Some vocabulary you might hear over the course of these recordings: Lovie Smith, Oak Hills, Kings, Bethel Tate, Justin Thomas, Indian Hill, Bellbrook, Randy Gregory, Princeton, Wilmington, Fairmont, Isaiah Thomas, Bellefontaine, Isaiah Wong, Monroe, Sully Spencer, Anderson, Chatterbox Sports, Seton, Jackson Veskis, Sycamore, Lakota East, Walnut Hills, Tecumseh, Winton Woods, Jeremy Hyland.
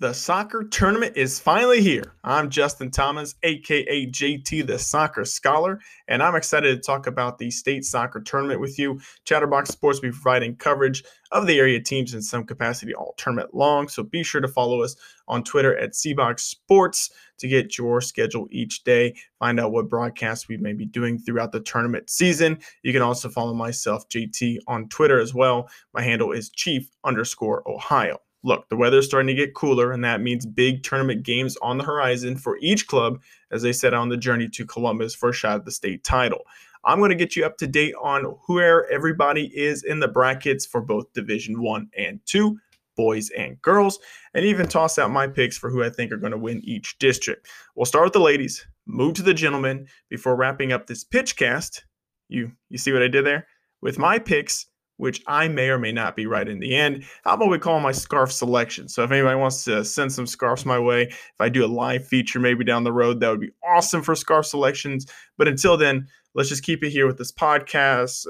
The soccer tournament is finally here. I'm Justin Thomas, aka JT, the soccer scholar, and I'm excited to talk about the state soccer tournament with you. Chatterbox Sports will be providing coverage of the area teams in some capacity all tournament long, so be sure to follow us on Twitter at CBox Sports to get your schedule each day. Find out what broadcasts we may be doing throughout the tournament season. You can also follow myself, JT, on Twitter as well. My handle is Chief_Ohio. Look, the weather's starting to get cooler, and that means big tournament games on the horizon for each club as they set out on the journey to Columbus for a shot at the state title. I'm going to get you up to date on where everybody is in the brackets for both Division I and II, boys and girls, and even toss out my picks for who I think are going to win each district. We'll start with the ladies, move to the gentlemen before wrapping up this pitchcast. You see what I did there? With my picks, which I may or may not be right in the end. How about we call my scarf selection? So if anybody wants to send some scarves my way, if I do a live feature maybe down the road, that would be awesome for scarf selections. But until then, let's just keep it here with this podcast,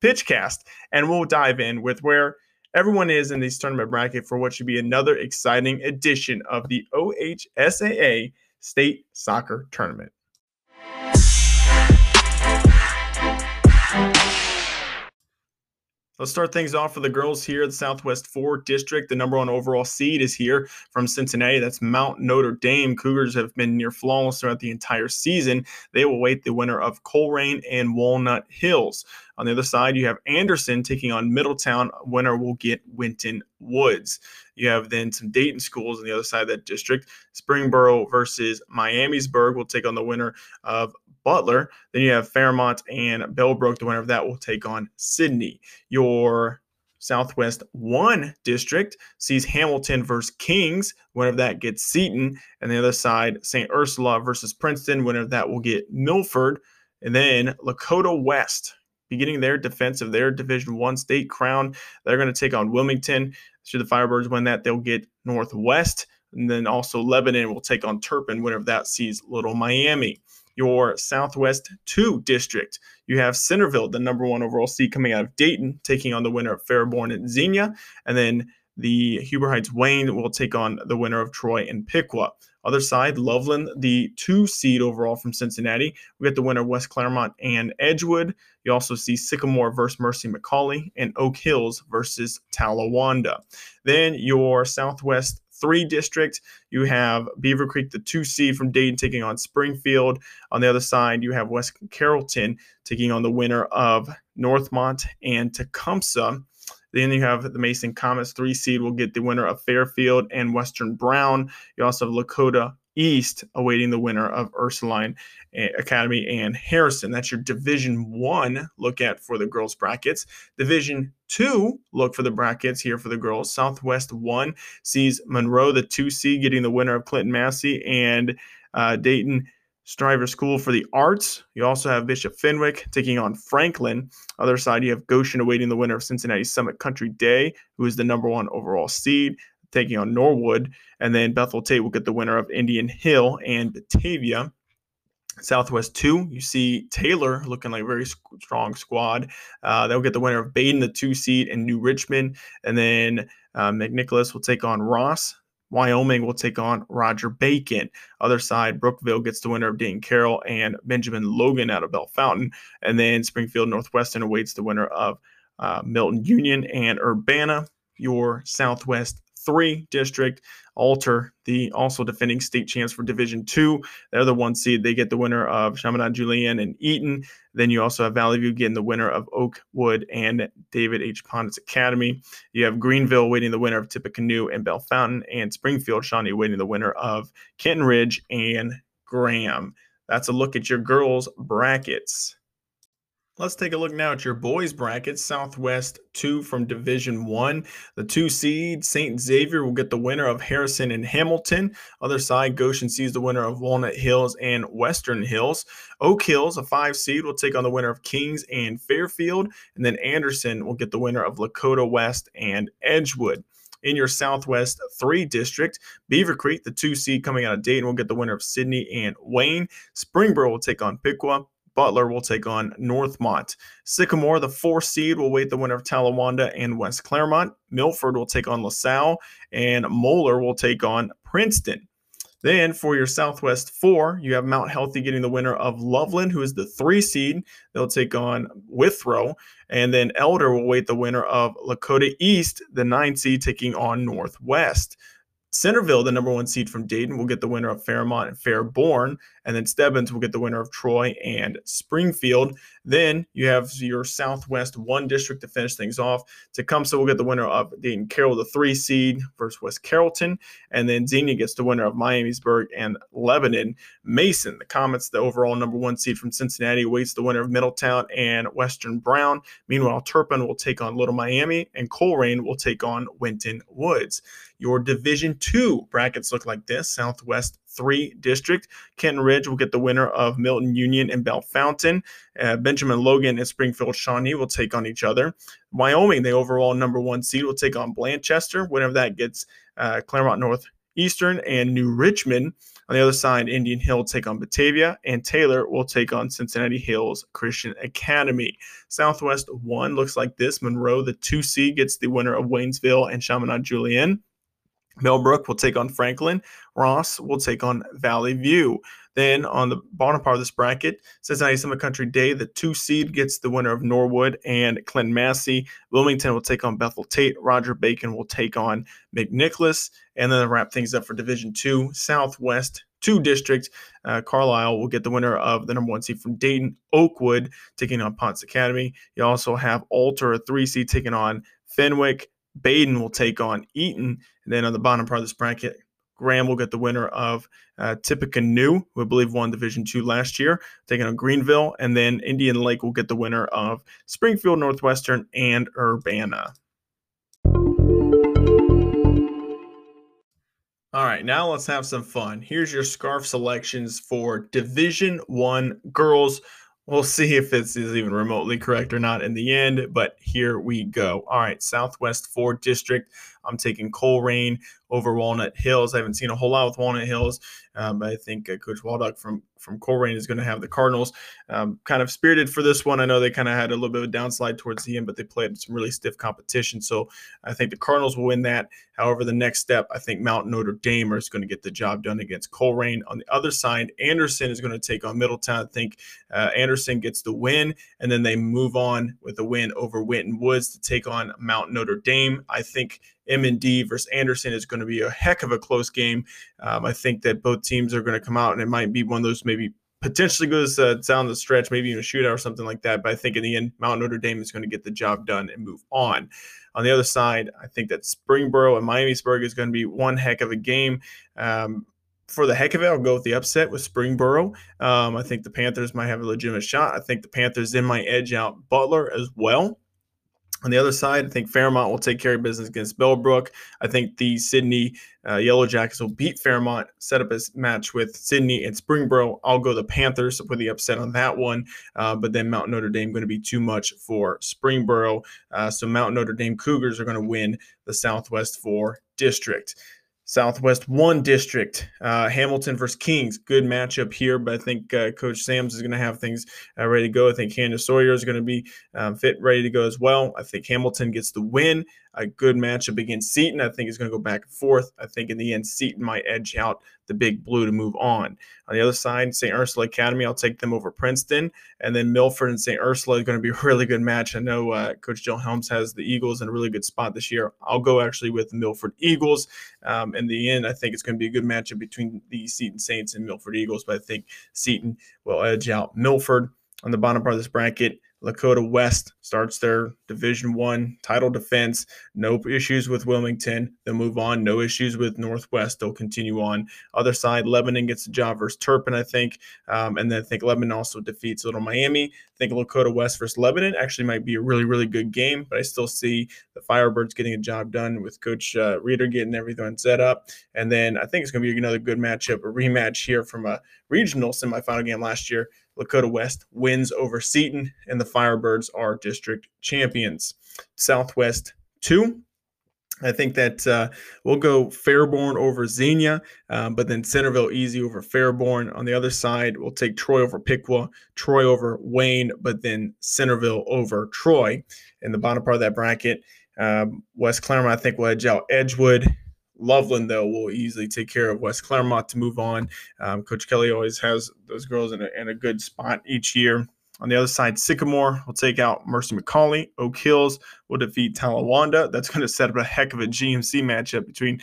pitchcast, and we'll dive in with where everyone is in this tournament bracket for what should be another exciting edition of the OHSAA State Soccer Tournament. Let's start things off for the girls here. The Southwest 4 district, the #1 overall seed is here from Cincinnati. That's Mount Notre Dame. Cougars have been near flawless throughout the entire season. They will await the winner of Colerain and Walnut Hills. On the other side, you have Anderson taking on Middletown. Winner will get Winton Woods. You have then some Dayton schools on the other side of that district. Springboro versus Miamisburg will take on the winner of Butler. Then you have Fairmont and Bellbrook. The winner of that will take on Sydney. Your Southwest 1 district sees Hamilton versus Kings. Winner of that gets Seton. And the other side, St. Ursula versus Princeton. Winner of that will get Milford. And then Lakota West, beginning their defense of their Division I state crown, they're going to take on Wilmington. Should the Firebirds win that, they'll get Northwest. And then also Lebanon will take on Turpin. Winner of that sees Little Miami. Your Southwest 2 district, you have Centerville, the #1 overall seed coming out of Dayton, taking on the winner of Fairborn and Xenia. And then the Huber Heights-Wayne will take on the winner of Troy and Piqua. Other side, Loveland, the 2 seed overall from Cincinnati. We got the winner of West Claremont and Edgewood. You also see Sycamore versus Mercy McCauley and Oak Hills versus Tallawanda. Then your Southwest 3 district, you have Beaver Creek, the 2 seed from Dayton, taking on Springfield. On the other side, you have West Carrollton taking on the winner of Northmont and Tecumseh. Then you have the Mason Comets, 3 seed, will get the winner of Fairfield and Western Brown. You also have Lakota East awaiting the winner of Ursuline Academy and Harrison. That's your Division I look at for the girls' brackets. Division II look for the brackets here for the girls. Southwest 1 sees Monroe, the 2 seed, getting the winner of Clinton Massey and Dayton Striver School for the Arts. You also have Bishop Fenwick taking on Franklin. Other side, you have Goshen awaiting the winner of Cincinnati Summit Country Day, who is the #1 overall seed, taking on Norwood. And then Bethel Tate will get the winner of Indian Hill and Batavia. Southwest 2, you see Taylor looking like a very strong squad. They'll get the winner of Badin, the 2 seed, and New Richmond. And then McNicholas will take on Ross. Wyoming will take on Roger Bacon. Other side, Brookville gets the winner of Dayton Carroll and Benjamin Logan out of Bellefontaine. And then Springfield Northwestern awaits the winner of Milton Union and Urbana. Your Southwest 3 district, Alter, the also defending state champs for Division II. They're the 1 seed. They get the winner of Chaminade Julian and Eaton. Then you also have Valley View getting the winner of Oakwood and David H. Ponditz Academy. You have Greenville awaiting the winner of Tippecanoe and Bellefontaine, and Springfield Shawnee awaiting the winner of Kenton Ridge and Graham. That's a look at your girls' brackets. Let's take a look now at your boys' brackets. Southwest 2 from Division I. The 2 seed, St. Xavier, will get the winner of Harrison and Hamilton. Other side, Goshen sees the winner of Walnut Hills and Western Hills. Oak Hills, a 5 seed, will take on the winner of Kings and Fairfield. And then Anderson will get the winner of Lakota West and Edgewood. In your Southwest 3 district, Beaver Creek, the 2 seed coming out of Dayton, will get the winner of Sydney and Wayne. Springboro will take on Piqua. Butler will take on Northmont. Sycamore, the 4 seed, will wait the winner of Talawanda and West Claremont. Milford will take on LaSalle, and Moeller will take on Princeton. Then for your Southwest 4, you have Mount Healthy getting the winner of Loveland, who is the 3 seed. They'll take on Withrow. And then Elder will wait the winner of Lakota East, the 9 seed, taking on Northwest. Centerville, the number 1 seed from Dayton, will get the winner of Fairmont and Fairborn. And then Stebbins will get the winner of Troy and Springfield. Then you have your Southwest 1 district to finish things off. Tecumseh will get the winner of Dayton Carroll, the 3 seed, versus West Carrollton. And then Xenia gets the winner of Miamisburg and Lebanon. Mason, the Comets, the overall number 1 seed from Cincinnati, awaits the winner of Middletown and Western Brown. Meanwhile, Turpin will take on Little Miami, and Colerain will take on Winton Woods. Your Division 2 brackets look like this. Southwest 3 district. Kenton Ridge will get the winner of Milton Union and Bellefontaine. Benjamin Logan and Springfield Shawnee will take on each other. Wyoming, the overall number 1 seed, will take on Blanchester. Whenever that gets Claremont Northeastern and New Richmond. On the other side, Indian Hill will take on Batavia, and Taylor will take on Cincinnati Hills Christian Academy. Southwest 1 looks like this. Monroe, the 2 seed, gets the winner of Waynesville and Chaminade-Julienne. Millbrook will take on Franklin. Ross will take on Valley View. Then on the bottom part of this bracket, Cincinnati Summit Country Day, the 2 seed gets the winner of Norwood and Clinton Massey. Wilmington will take on Bethel Tate. Roger Bacon will take on McNicholas. And then to wrap things up for Division 2, Southwest 2 district, Carlisle will get the winner of the number 1 seed from Dayton, Oakwood, taking on Ponce Academy. You also have Alter, a 3 seed, taking on Fenwick. Badin will take on Eaton. And then on the bottom part of this bracket, Graham will get the winner of Tippecanoe, who I believe won Division 2 last year, taking on Greenville. And then Indian Lake will get the winner of Springfield Northwestern and Urbana. All right, now let's have some fun. Here's your scarf selections for Division 1 girls. We'll see if this is even remotely correct or not in the end, but here we go. All right, Southwest 4 district. I'm taking Colerain over Walnut Hills. I haven't seen a whole lot with Walnut Hills, but I think Coach Waldock from Colerain is going to have the Cardinals kind of spirited for this one. I know they kind of had a little bit of a downslide towards the end, but they played some really stiff competition. So I think the Cardinals will win that. However, the next step, I think Mount Notre Dame is going to get the job done against Colerain. On the other side, Anderson is going to take on Middletown. I think Anderson gets the win, and then they move on with a win over Winton Woods to take on Mount Notre Dame. I think M&D versus Anderson is going to be a heck of a close game. I think that both teams are going to come out, and it might be one of those maybe potentially goes down the stretch, maybe even a shootout or something like that. But I think in the end, Mount Notre Dame is going to get the job done and move on. On the other side, I think that Springboro and Miamisburg is going to be one heck of a game. For the heck of it, I'll go with the upset with Springboro. I think the Panthers might have a legitimate shot. I think the Panthers then might edge out Butler as well. On the other side, I think Fairmont will take care of business against Bellbrook. I think the Sydney Yellow Jackets will beat Fairmont, set up a match with Sydney and Springboro. I'll go the Panthers with the upset on that one, but then Mount Notre Dame going to be too much for Springboro. So Mount Notre Dame Cougars are going to win the Southwest 4 district. Southwest 1 district, Hamilton versus Kings. Good matchup here, but I think Coach Sams is going to have things ready to go. I think Candace Sawyer is going to be fit, ready to go as well. I think Hamilton gets the win. A good matchup against Seton. I think it's going to go back and forth. I think in the end, Seton might edge out the Big Blue to move on. On the other side, St. Ursula Academy, I'll take them over Princeton. And then Milford and St. Ursula is going to be a really good match. I know Coach Jill Helms has the Eagles in a really good spot this year. I'll go actually with Milford Eagles. In the end, I think it's going to be a good matchup between the Seton Saints and Milford Eagles, but I think Seton will edge out Milford. On the bottom part of this bracket, Lakota West starts their Division 1 title defense. No issues with Wilmington. They'll move on. No issues with Northwest. They'll continue on. Other side, Lebanon gets the job versus Turpin, I think. And then I think Lebanon also defeats Little Miami. I think Lakota West versus Lebanon actually might be a really, really good game, but I still see the Firebirds getting a job done with Coach Reeder getting everything set up. And then I think it's going to be another good matchup, a rematch here from a regional semifinal game last year. Lakota West wins over Seton, and the Firebirds are district champions. Southwest 2. I think that we'll go Fairborn over Xenia, but then Centerville easy over Fairborn. On the other side, we'll take Troy over Piqua, Troy over Wayne, but then Centerville over Troy. In the bottom part of that bracket, West Claremont, I think, will edge out Edgewood. Loveland, though, will easily take care of West Claremont to move on. Coach Kelly always has those girls in a good spot each year. On the other side, Sycamore will take out Mercy McCauley. Oak Hills will defeat Talawanda. That's going to set up a heck of a GMC matchup between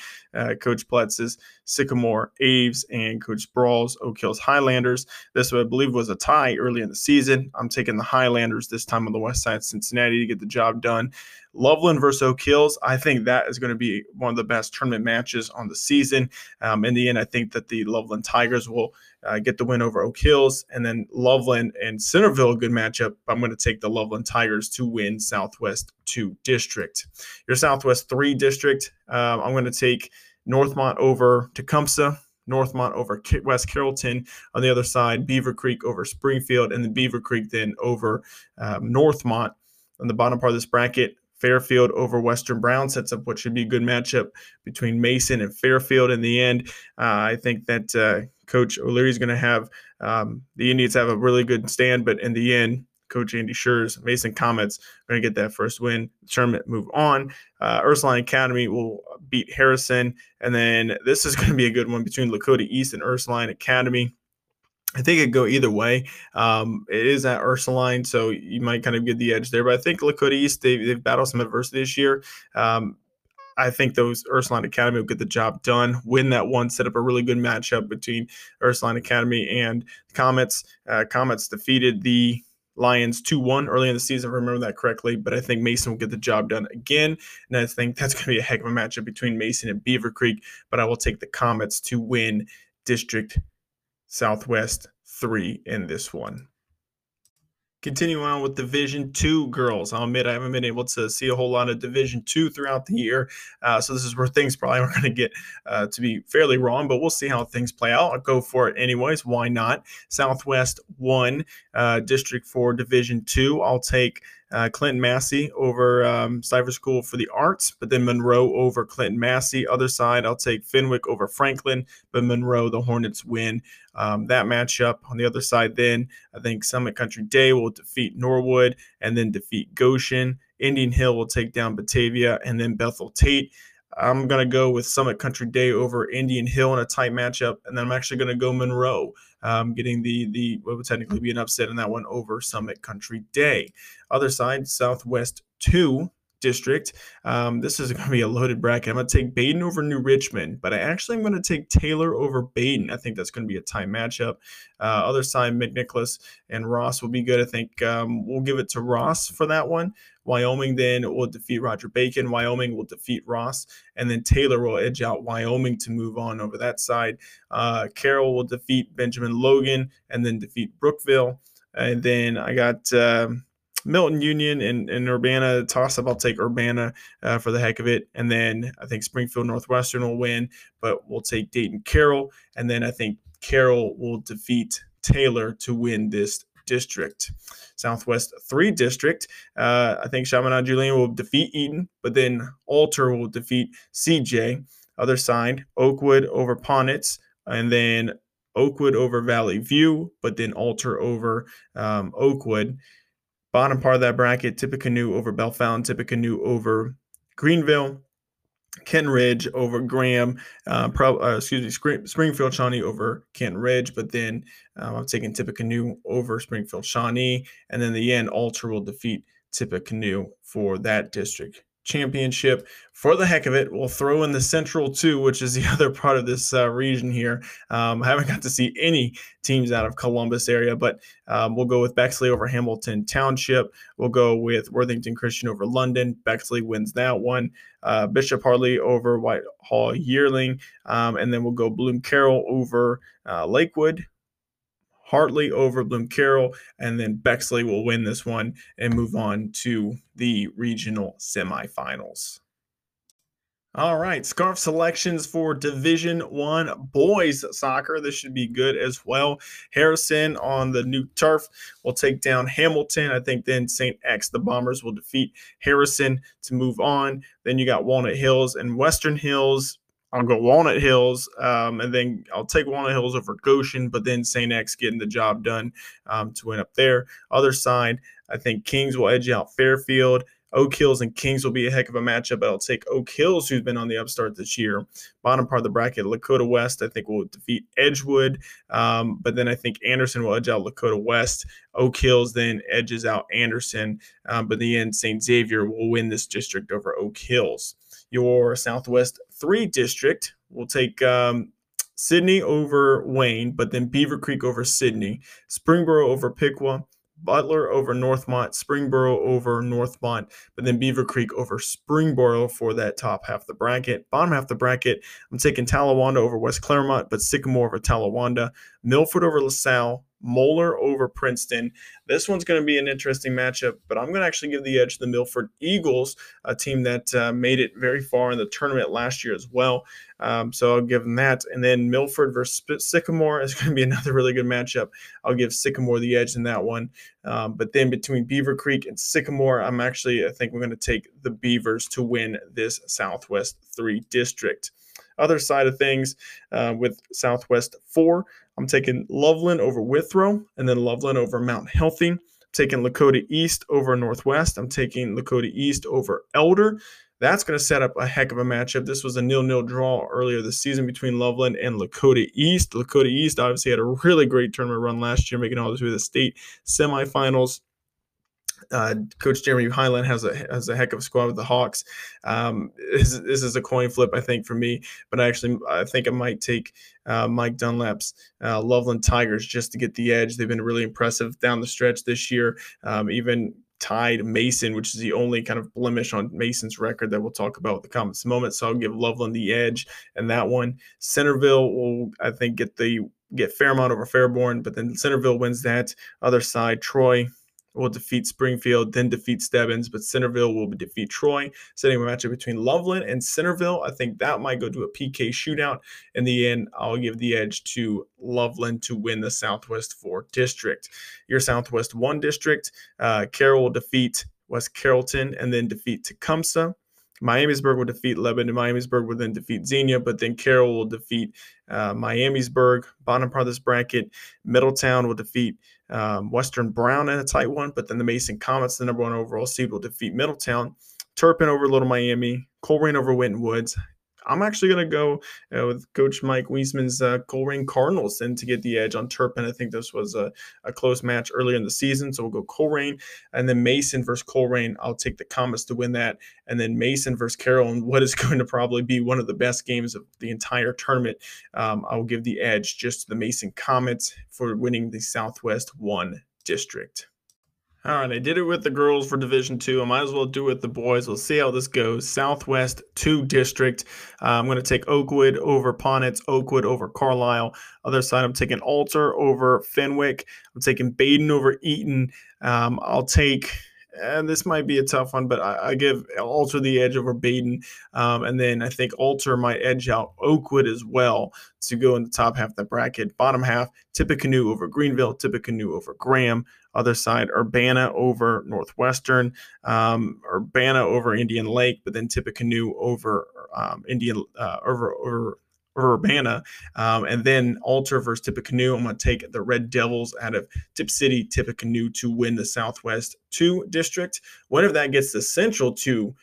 Coach Pletz's Sycamore Aves and Coach Brawls' Oak Hills Highlanders. This, I believe, was a tie early in the season. I'm taking the Highlanders this time on the west side of Cincinnati to get the job done. Loveland versus Oak Hills, I think that is going to be one of the best tournament matches on the season. In the end, I think that the Loveland Tigers will get the win over Oak Hills, and then Loveland and Centerville, a good matchup. I'm going to take the Loveland Tigers to win Southwest 2 District. Your Southwest 3 District, I'm going to take Northmont over Tecumseh, Northmont over West Carrollton. On the other side, Beaver Creek over Springfield, and then Beaver Creek then over Northmont. On the bottom part of this bracket, Fairfield over Western Brown sets up what should be a good matchup between Mason and Fairfield. In the end, I think that Coach O'Leary is going to have the Indians have a really good stand, but in the end, Coach Andy Schurz, Mason Comets are going to get that first win. The tournament move on. Ursuline Academy will beat Harrison, and then this is going to be a good one between Lakota East and Ursuline Academy. I think it could go either way. It is at Ursuline, so you might kind of get the edge there. But I think Lakota East, they've battled some adversity this year. I think those Ursuline Academy will get the job done, win that one, set up a really good matchup between Ursuline Academy and Comets. Comets defeated the Lions 2-1 early in the season, if I remember that correctly, but I think Mason will get the job done again, and I think that's going to be a heck of a matchup between Mason and Beaver Creek, but I will take the Comets to win District Southwest 3 in this one. Continuing on with Division 2 girls, I'll admit I haven't been able to see a whole lot of Division 2 throughout the year, so this is where things probably are going to get to be fairly wrong, but we'll see how things play out. I'll go for it anyways. Why not? Southwest 1, District 4, Division 2. I'll take Clinton Massey over Cypher School for the Arts, but then Monroe over Clinton Massey. Other side, I'll take Fenwick over Franklin, but Monroe, the Hornets, win that matchup. On the other side then, I think Summit Country Day will defeat Norwood and then defeat Goshen. Indian Hill will take down Batavia and then Bethel Tate. I'm going to go with Summit Country Day over Indian Hill in a tight matchup, and then I'm actually going to go Monroe, getting the what would technically be an upset in that one over Summit Country Day. Other side, Southwest 2 District. This is going to be a loaded bracket. I'm going to take Badin over New Richmond, but I actually am going to take Taylor over Badin. I think that's going to be a tight matchup. Other side, McNicholas and Ross will be good. I think we'll give it to Ross for that one. Wyoming then will defeat Roger Bacon. Wyoming will defeat Ross, and then Taylor will edge out Wyoming to move on over that side. Carroll will defeat Benjamin Logan and then defeat Brookville. And then I got Milton Union and Urbana toss-up. I'll take Urbana for the heck of it. And then I think Springfield Northwestern will win, but we'll take Dayton Carroll. And then I think Carroll will defeat Taylor to win this district. Southwest 3 District, I think Chaminade Julian will defeat Eaton, but then Alter will defeat CJ. Other side, Oakwood over Ponitz, and then Oakwood over Valley View, but then Alter over Oakwood. Bottom part of that bracket, Tippecanoe over Bellefontaine, Tippecanoe over Greenville, Kent Ridge over Graham, Springfield Shawnee over Kent Ridge, but then I'm taking Tippecanoe over Springfield Shawnee, and then the end, Alter will defeat Tippecanoe for that district championship. For the heck of it, we'll throw in the Central 2, which is the other part of this region here. I haven't got to see any teams out of Columbus area, but we'll go with Bexley over Hamilton Township. We'll go with Worthington Christian over London. Bexley wins that one. Bishop Harley over Whitehall Yearling. And then we'll go Bloom Carroll over Lakewood. Hartley over Bloom Carroll, and then Bexley will win this one and move on to the regional semifinals. All right, scarf selections for Division I boys soccer. This should be good as well. Harrison on the new turf will take down Hamilton. I think then St. X, the Bombers, will defeat Harrison to move on. Then you got Walnut Hills and Western Hills. I'll go Walnut Hills, and then I'll take Walnut Hills over Goshen, but then St. X getting the job done to win up there. Other side, I think Kings will edge out Fairfield. Oak Hills and Kings will be a heck of a matchup, but I'll take Oak Hills, who's been on the upstart this year. Bottom part of the bracket, Lakota West, I think, will defeat Edgewood. But then I think Anderson will edge out Lakota West. Oak Hills then edges out Anderson. But in the end, St. Xavier will win this district over Oak Hills. Your Southwest 3 district will take Sydney over Wayne, but then Beaver Creek over Sydney. Springboro over Piqua. Butler over Northmont, Springboro over Northmont, but then Beaver Creek over Springboro for that top half of the bracket. Bottom half of the bracket, I'm taking Talawanda over West Claremont, but Sycamore over Talawanda, Milford over LaSalle, Moeller over Princeton. This one's going to be an interesting matchup, but I'm going to actually give the edge to the Milford Eagles, a team that made it very far in the tournament last year as well. So I'll give them that. And then Milford versus Sycamore is going to be another really good matchup. I'll give Sycamore the edge in that one. But then between Beaver Creek and Sycamore, I think we're going to take the Beavers to win this Southwest 3 district. Other side of things, with Southwest 4, I'm taking Loveland over Withrow, and then Loveland over Mount Healthy. I'm taking Lakota East over Northwest. I'm taking Lakota East over Elder. That's going to set up a heck of a matchup. This was a 0-0 draw earlier this season between Loveland and Lakota East. Lakota East obviously had a really great tournament run last year, making all the way to the state semifinals. Coach Jeremy Hyland has a heck of a squad with the Hawks. This is a coin flip, I think, for me. But I think I might take Mike Dunlap's Loveland Tigers just to get the edge. They've been really impressive down the stretch this year, even tied Mason, which is the only kind of blemish on Mason's record that we'll talk about with the comments in a moment. So I'll give Loveland the edge in that one. Centerville will, I think, get Fairmont over Fairborn, but then Centerville wins that. Other side, Troy will defeat Springfield, then defeat Stebbins, but Centerville will defeat Troy. Setting a matchup between Loveland and Centerville, I think that might go to a PK shootout. In the end, I'll give the edge to Loveland to win the Southwest 4 district. Your Southwest 1 district, Carroll will defeat West Carrollton and then defeat Tecumseh. Miamisburg will defeat Lebanon. Miamisburg will then defeat Xenia, but then Carroll will defeat Miamisburg. Bottom part of this bracket, Middletown will defeat Western Brown in a tight one, but then the Mason Comets, the #1 overall seed, will defeat Middletown. Turpin over Little Miami. Colerain over Winton Woods. I'm actually going to go with Coach Mike Weisman's Colerain Cardinals then to get the edge on Turpin. I think this was a close match earlier in the season, so we'll go Colerain. And then Mason versus Colerain, I'll take the Comets to win that. And then Mason versus Carroll, and what is going to probably be one of the best games of the entire tournament, I'll give the edge just to the Mason Comets for winning the Southwest 1 district. All right, I did it with the girls for Division II. I might as well do it with the boys. We'll see how this goes. Southwest 2 district. I'm going to take Oakwood over Ponitz, Oakwood over Carlisle. Other side, I'm taking Alter over Fenwick. I'm taking Badin over Eaton. I'll take... And this might be a tough one, but I give Alter the edge over Badin. And then I think Alter might edge out Oakwood as well to go in the top half of the bracket. Bottom half, Tippecanoe over Greenville, Tippecanoe over Graham. Other side, Urbana over Northwestern, Urbana over Indian Lake, but then Tippecanoe over Urbana, and then Alter versus Tippecanoe. I'm going to take the Red Devils out of Tip City, Tippecanoe, to win the Southwest 2 district. What if that gets the Central 2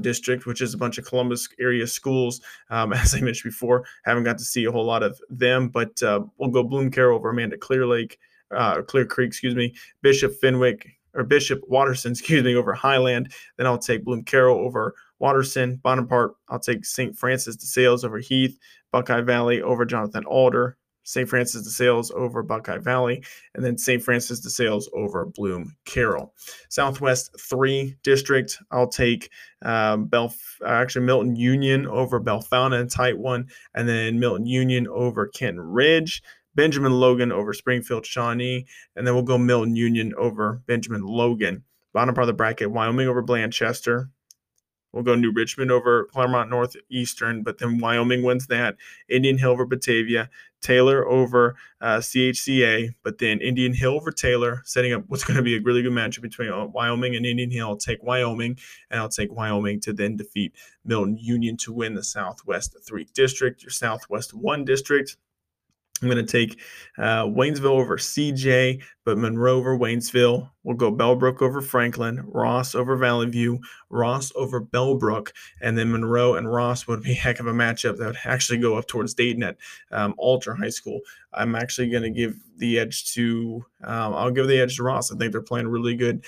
district, which is a bunch of Columbus area schools? As I mentioned before, haven't got to see a whole lot of them, but we'll go Bloom Carroll over Amanda Clear Creek, excuse me, Bishop Watterson, excuse me, over Highland. Then I'll take Bloom Carroll over Watterson. Bottom part, I'll take St. Francis de Sales over Heath, Buckeye Valley over Jonathan Alder, St. Francis de Sales over Buckeye Valley, and then St. Francis de Sales over Bloom Carroll. Southwest 3 district, I'll take Milton Union over Belfauna in tight one, and then Milton Union over Canton Ridge, Benjamin Logan over Springfield Shawnee, and then we'll go Milton Union over Benjamin Logan. Bottom part of the bracket, Wyoming over Blanchester, We'll go New Richmond over Claremont Northeastern, but then Wyoming wins that. Indian Hill over Batavia. Taylor over CHCA, but then Indian Hill over Taylor, setting up what's going to be a really good matchup between Wyoming and Indian Hill. I'll take Wyoming, and I'll take Wyoming to then defeat Milton Union to win the Southwest 3 District, your Southwest 1 District. I'm going to take Waynesville over CJ, but Monroe over Waynesville. We'll go Bellbrook over Franklin, Ross over Valley View, Ross over Bellbrook, and then Monroe and Ross would be a heck of a matchup that would actually go up towards Dayton at Alter High School. I'm actually going to give the edge to I'll give the edge to Ross. I think they're playing really good.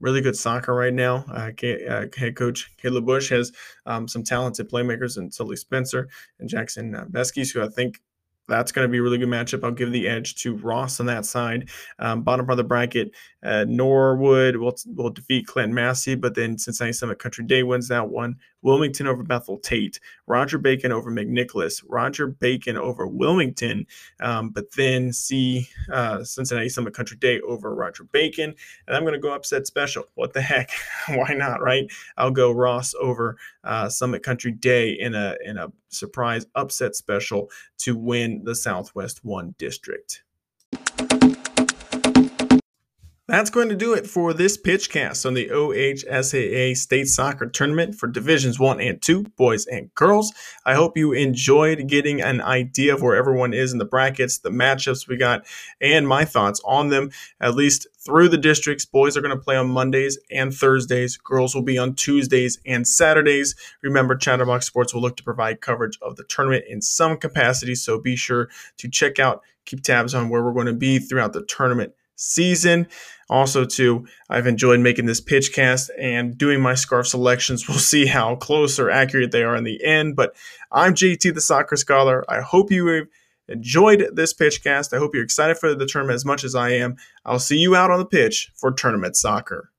Really good soccer right now. Head coach Caleb Bush has some talented playmakers in Sully Spencer and Jackson Veskis, who I think that's going to be a really good matchup. I'll give the edge to Ross on that side. Bottom part of the bracket, Norwood will defeat Clinton Massey, but then Cincinnati Summit Country Day wins that one. Wilmington over Bethel Tate. Roger Bacon over McNicholas. Roger Bacon over Wilmington, but then Cincinnati Summit Country Day over Roger Bacon. And I'm going to go upset special. What the heck? Why not, right? I'll go Ross over Summit Country Day in a surprise upset special to win the Southwest 1 District. That's going to do it for this pitchcast on the OHSAA State Soccer Tournament for Divisions 1 and 2, boys and girls. I hope you enjoyed getting an idea of where everyone is in the brackets, the matchups we got, and my thoughts on them, at least through the districts. Boys are going to play on Mondays and Thursdays. Girls will be on Tuesdays and Saturdays. Remember, Chatterbox Sports will look to provide coverage of the tournament in some capacity, so be sure to check out, keep tabs on where we're going to be throughout the tournament season. Also, too, I've enjoyed making this pitchcast and doing my scarf selections. We'll see how close or accurate they are in the end. But I'm JT, the Soccer Scholar. I hope you enjoyed this pitchcast. I hope you're excited for the tournament as much as I am. I'll see you out on the pitch for tournament soccer.